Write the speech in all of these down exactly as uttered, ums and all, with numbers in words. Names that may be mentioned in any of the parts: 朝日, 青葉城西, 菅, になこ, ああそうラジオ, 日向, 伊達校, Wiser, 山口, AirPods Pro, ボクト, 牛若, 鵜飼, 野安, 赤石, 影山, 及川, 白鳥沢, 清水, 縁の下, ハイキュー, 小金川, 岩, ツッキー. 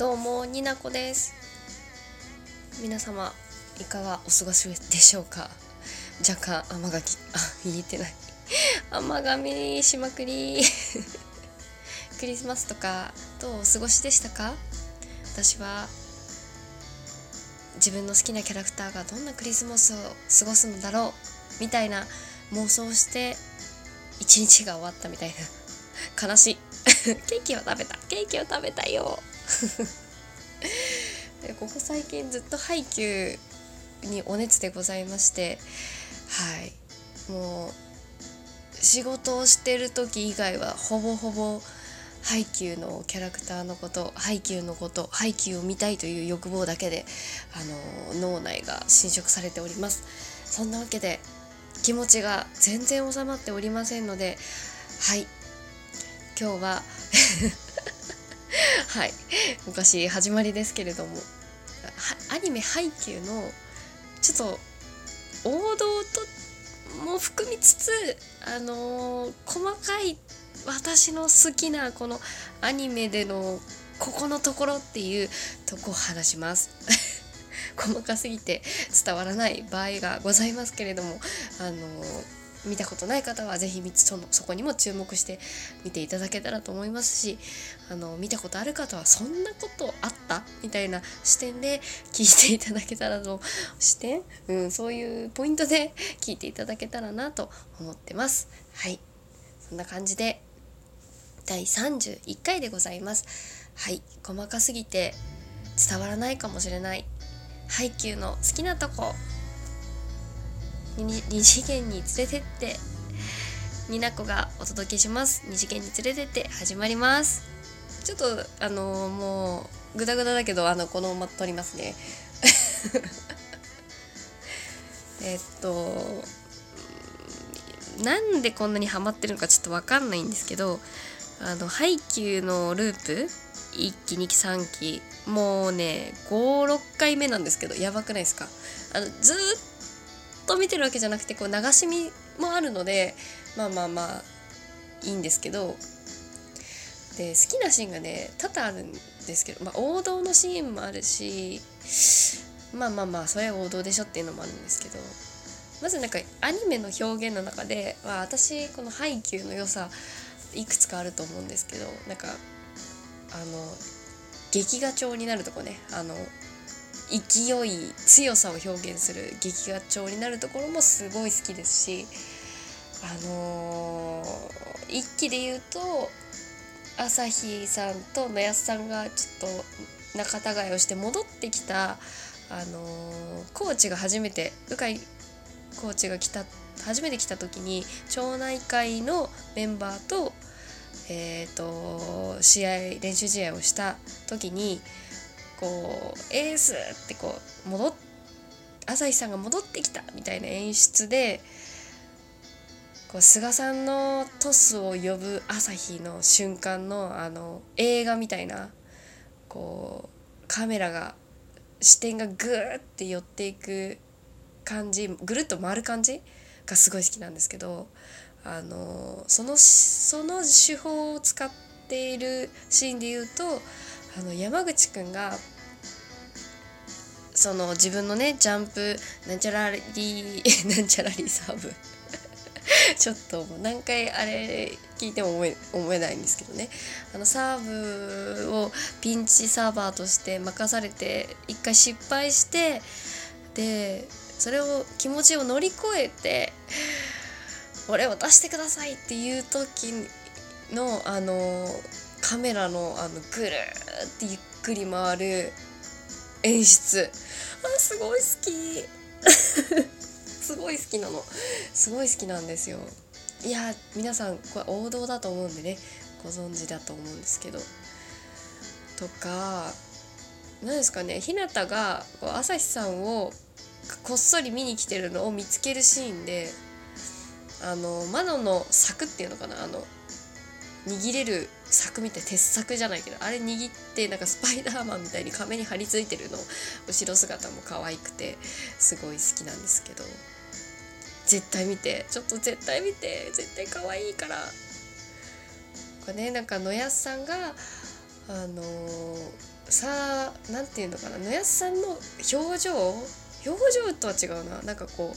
どうも、になこです。皆様いかがお過ごしでしょうか。若干甘がきあ言えてない甘がみしまくりクリスマスとかどうお過ごしでしたか？私は自分の好きなキャラクターがどんなクリスマスを過ごすのだろうみたいな妄想して一日が終わったみたいな、悲しいケーキを食べたケーキを食べたよでここ最近ずっとハイキューにお熱でございまして、はい、もう仕事をしてる時以外はほぼほぼハイキューのキャラクターのこと、ハイキューのこと、ハイキューを見たいという欲望だけで、あの脳内が侵食されております。そんなわけで気持ちが全然収まっておりませんので、はい、今日ははい、おかしい始まりですけれども、アニメハイキューのちょっと王道とも含みつつ、あのー、細かい私の好きなこのアニメでのここのところっていうとこを話します細かすぎて伝わらない場合がございますけれども、あの見たことない方はぜひそのそこにも注目して見ていただけたらと思いますし、あの見たことある方はそんなことあったみたいな視点で聞いていただけたらと視点、うん、そういうポイントで聞いていただけたらなと思ってます。はい、そんな感じでだいさんじゅういっかいでございます。はい、細かすぎて伝わらないかもしれないハイキューの好きなとこ、に次元に連れてってになこがお届けします。に次元に連れてって始まります。ちょっとあのー、もうグダグダだけどあのこのまま撮りますねえっとなんでこんなにハマってるのかちょっとわかんないんですけど、あのハイキューのループいっきにきさんきもうねごじゅうろっかいめなんですけど、やばくないですか？あのずっと見てるわけじゃなくてこう流し見もあるのでまあまあまあいいんですけど、で好きなシーンがね多々あるんですけど、まあ、王道のシーンもあるしまあまあまあそれは王道でしょっていうのもあるんですけど、まずなんかアニメの表現の中では私このハイキューの良さいくつかあると思うんですけど、なんかあの劇画調になるとこね、あの勢い強さを表現する劇画調になるところもすごい好きですし、あのー、一期で言うと朝日さんと野安さんがちょっと仲違いをして戻ってきた、あのー、コーチが初めて鵜飼コーチが来た初めて来た時に町内会のメンバーとえーと試合練習試合をした時にこうエースってこう戻っ朝日さんが戻ってきたみたいな演出でこう菅さんのトスを呼ぶ朝日の瞬間のあの映画みたいなこうカメラが視点がグーって寄っていく感じ、ぐるっと回る感じがすごい好きなんですけど、あのそのその手法を使っているシーンで言うと、あの山口くんがその自分のねジャンプなんちゃらりなんちゃらりサーブちょっともう何回あれ聞いても思え、思えないんですけどね、あのサーブをピンチサーバーとして任されて一回失敗して、でそれを気持ちを乗り越えて俺を出してくださいっていう時のあのカメラのあのぐるーってゆっくり回る演出、あすごい好きすごい好きなのすごい好きなんですよ。いや皆さんこれ王道だと思うんでねご存知だと思うんですけど、とか何ですかね、日向が朝日さんをこっそり見に来てるのを見つけるシーンで、あの窓の柵っていうのかな、あの握れる柵みたいな鉄柵じゃないけどあれ握ってなんかスパイダーマンみたいに壁に張り付いてるの後ろ姿も可愛くてすごい好きなんですけど、絶対見てちょっと絶対見て絶対可愛いからこれね、なんか野安さんがあのーさあ、なんていうのかな、野安さんの表情表情とは違うな、なんかこ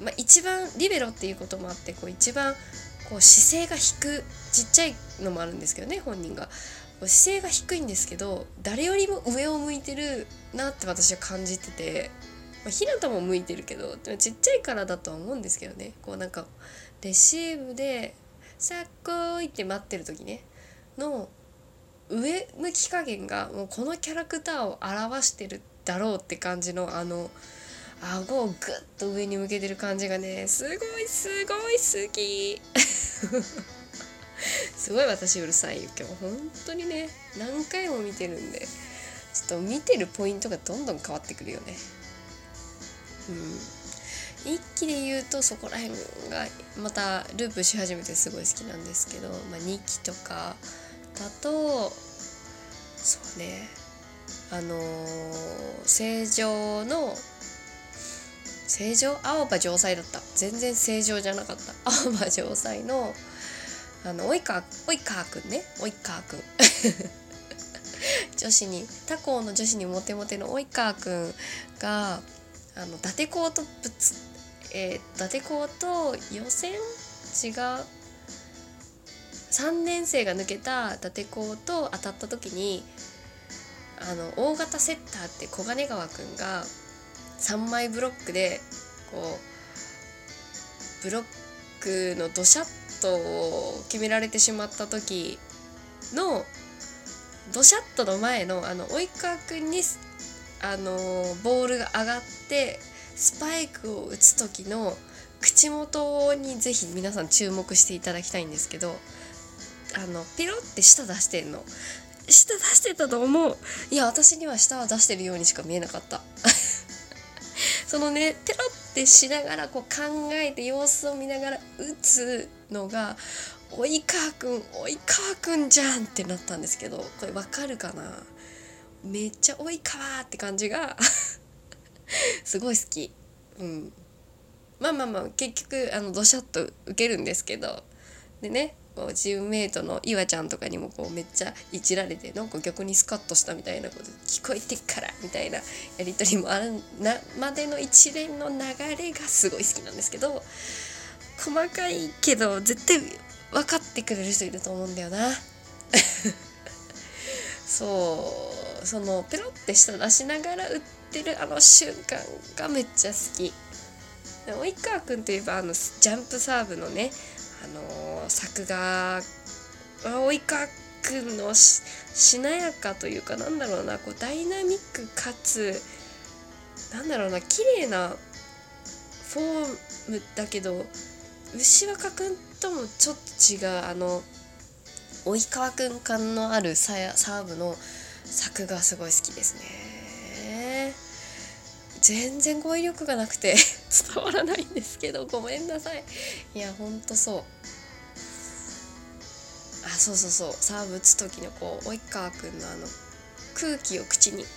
う、まあ、一番リベロっていうこともあって、こう一番こう姿勢が低く、ちっちゃいのもあるんですけどね、本人が姿勢が低いんですけど、誰よりも上を向いてるなって私は感じてて、まあ、日向も向いてるけど、ちっちゃいからだとは思うんですけどね、こうなんかレシーブでさっこーいって待ってる時ねの上向き加減が、もうこのキャラクターを表してるだろうって感じの、あの顎をグッと上に向けてる感じがね、すごいすごい好きすごい私うるさいよ今日、本当にね、何回も見てるんで、ちょっと見てるポイントがどんどん変わってくるよね。うん、一期で言うとそこら辺がまたループし始めてすごい好きなんですけど、まあ、にきとかだとそうね、あのー、正常の正常青葉城西だった、全然正常じゃなかった、青葉城西のあの及川くんね、及川くん女子に、他校の女子にモテモテの及川くんが、あの伊達校とぶつ、えー、伊達校と予選違うさんねん生が抜けた伊達校と当たった時に、あの大型セッターって小金川くんがさんまいブロックでこうブロックのドシャットを決められてしまった時のドシャットの前のあの及川くんにあのボールが上がってスパイクを打つ時の口元にぜひ皆さん注目していただきたいんですけど、あのピロって舌出してんの、舌出してたと思う、いや私には舌は出してるようにしか見えなかったそのね、ペロってしながらこう考えて様子を見ながら打つのが及川くん及川くんじゃんってなったんですけど、これわかるかな、めっちゃ及川って感じがすごい好き。うん、まあまあまあ結局あのドシャッと受けるんですけど、でね、こうチームメイトの岩ちゃんとかにもこうめっちゃいじられて、なんか逆にスカッとしたみたいなこと聞こえてっからみたいなやり取りもあるなまでの一連の流れがすごい好きなんですけど、細かいけど絶対分かってくれる人いると思うんだよなそう、そのペロって舌出しながら打ってるあの瞬間がめっちゃ好き。及川くんといえばあのジャンプサーブのね、あのー、作画、及川くんのししなやかというか、なんだろうな、こうダイナミックかつ、なんだろうな、綺麗なフォームだけど、牛若くんともちょっと違う、あの及川くん感のあるサーブの作画すごい好きですね。全然語彙力がなくて伝わらないんですけどごめんなさい。いやほんとそう、あそうそうそう、サーブ打つ時のこう及川くんのあの空気を口にこ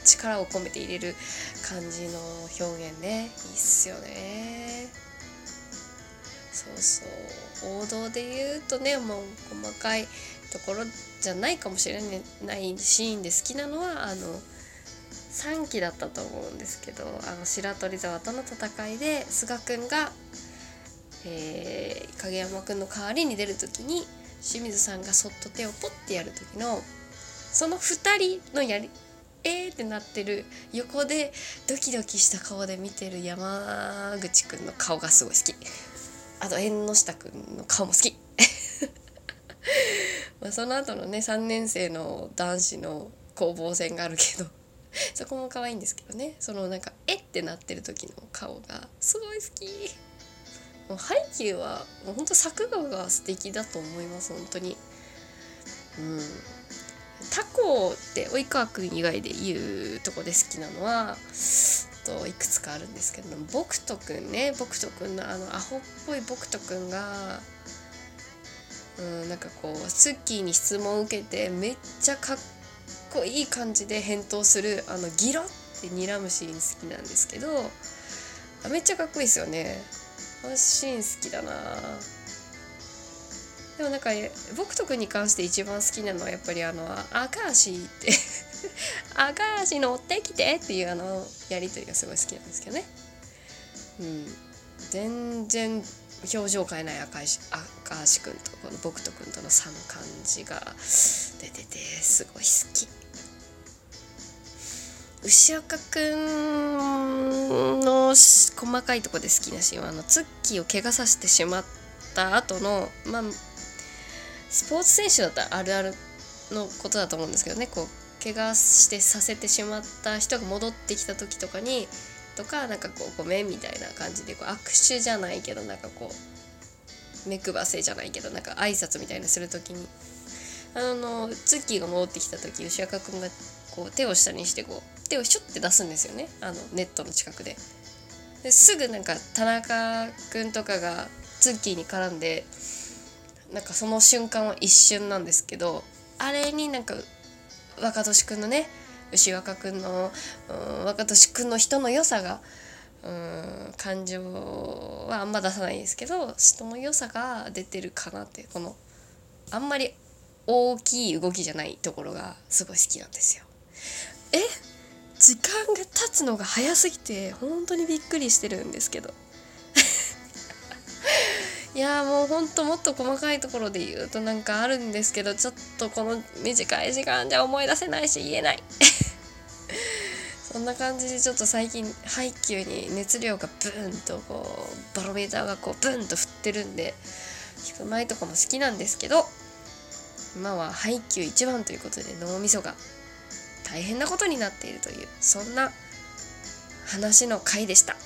う力を込めて入れる感じの表現ね、いいっすよね。そうそう、王道で言うとね、もう細かいところじゃないかもしれないシーンで好きなのはあのさんきだったと思うんですけど、あの白鳥沢との戦いで菅くんが、えー、影山くんの代わりに出るときに清水さんがそっと手をポッてやるときのそのふたりのやりえーってなってる横でドキドキした顔で見てる山口くんの顔がすごい好き。あと縁の下くんの顔も好きまあその後のねさんねん生の男子の攻防戦があるけどそこも可愛いんですけどね、そのなんかえってなってる時の顔がすごい好き。もう背景はもう本当作画が素敵だと思います本当に。うん、他校って及川くん以外で言うとこで好きなのはといくつかあるんですけど、ボクトくんね、ボクトくんのあのアホっぽいボクトくんが、うん、なんかこうスッキーに質問を受けてめっちゃかっこいい感じで返答するあのギロって睨むシーン好きなんですけど、めっちゃかっこいいですよね。あのシーン好きだな。でもなんか僕とくに関して一番好きなのはやっぱりあのアガーシーってアガーシー乗ってきてっていうあのやりとりがすごい好きなんですけどね、うん、全然表情変えない赤石、赤石くんとこの僕とくんとの差の感じが出ててすごい好き。牛岡くんの細かいとこで好きなシーンはあのツッキーを怪我させてしまった後の、まあ、スポーツ選手だったらあるあるのことだと思うんですけどね、こう怪我してさせてしまった人が戻ってきた時とかにとかなんかこうごめんみたいな感じでこう握手じゃないけどなんかこう目配せじゃないけどなんか挨拶みたいなするときにあのツッキーが戻ってきたとき牛若くんがこう手を下にしてこう手をシュッて出すんですよね、あのネットの近くで。ですぐなんか田中くんとかがツッキーに絡んでなんかその瞬間は一瞬なんですけど、あれになんか若年くんのね牛若くんの、うん、若年くんの人の良さが、うん、感情はあんま出さないですけど人の良さが出てるかなって、このあんまり大きい動きじゃないところがすごい好きなんですよ。え時間が経つのが早すぎて本当にびっくりしてるんですけどいやもうほんともっと細かいところで言うとなんかあるんですけどちょっとこの短い時間じゃ思い出せないし言えないそんな感じでちょっと最近配給に熱量がブーンとこうバロメーターがこうブーンと振ってるんで低前とかも好きなんですけど今は配給一番ということで脳みそが大変なことになっているというそんな話の回でした。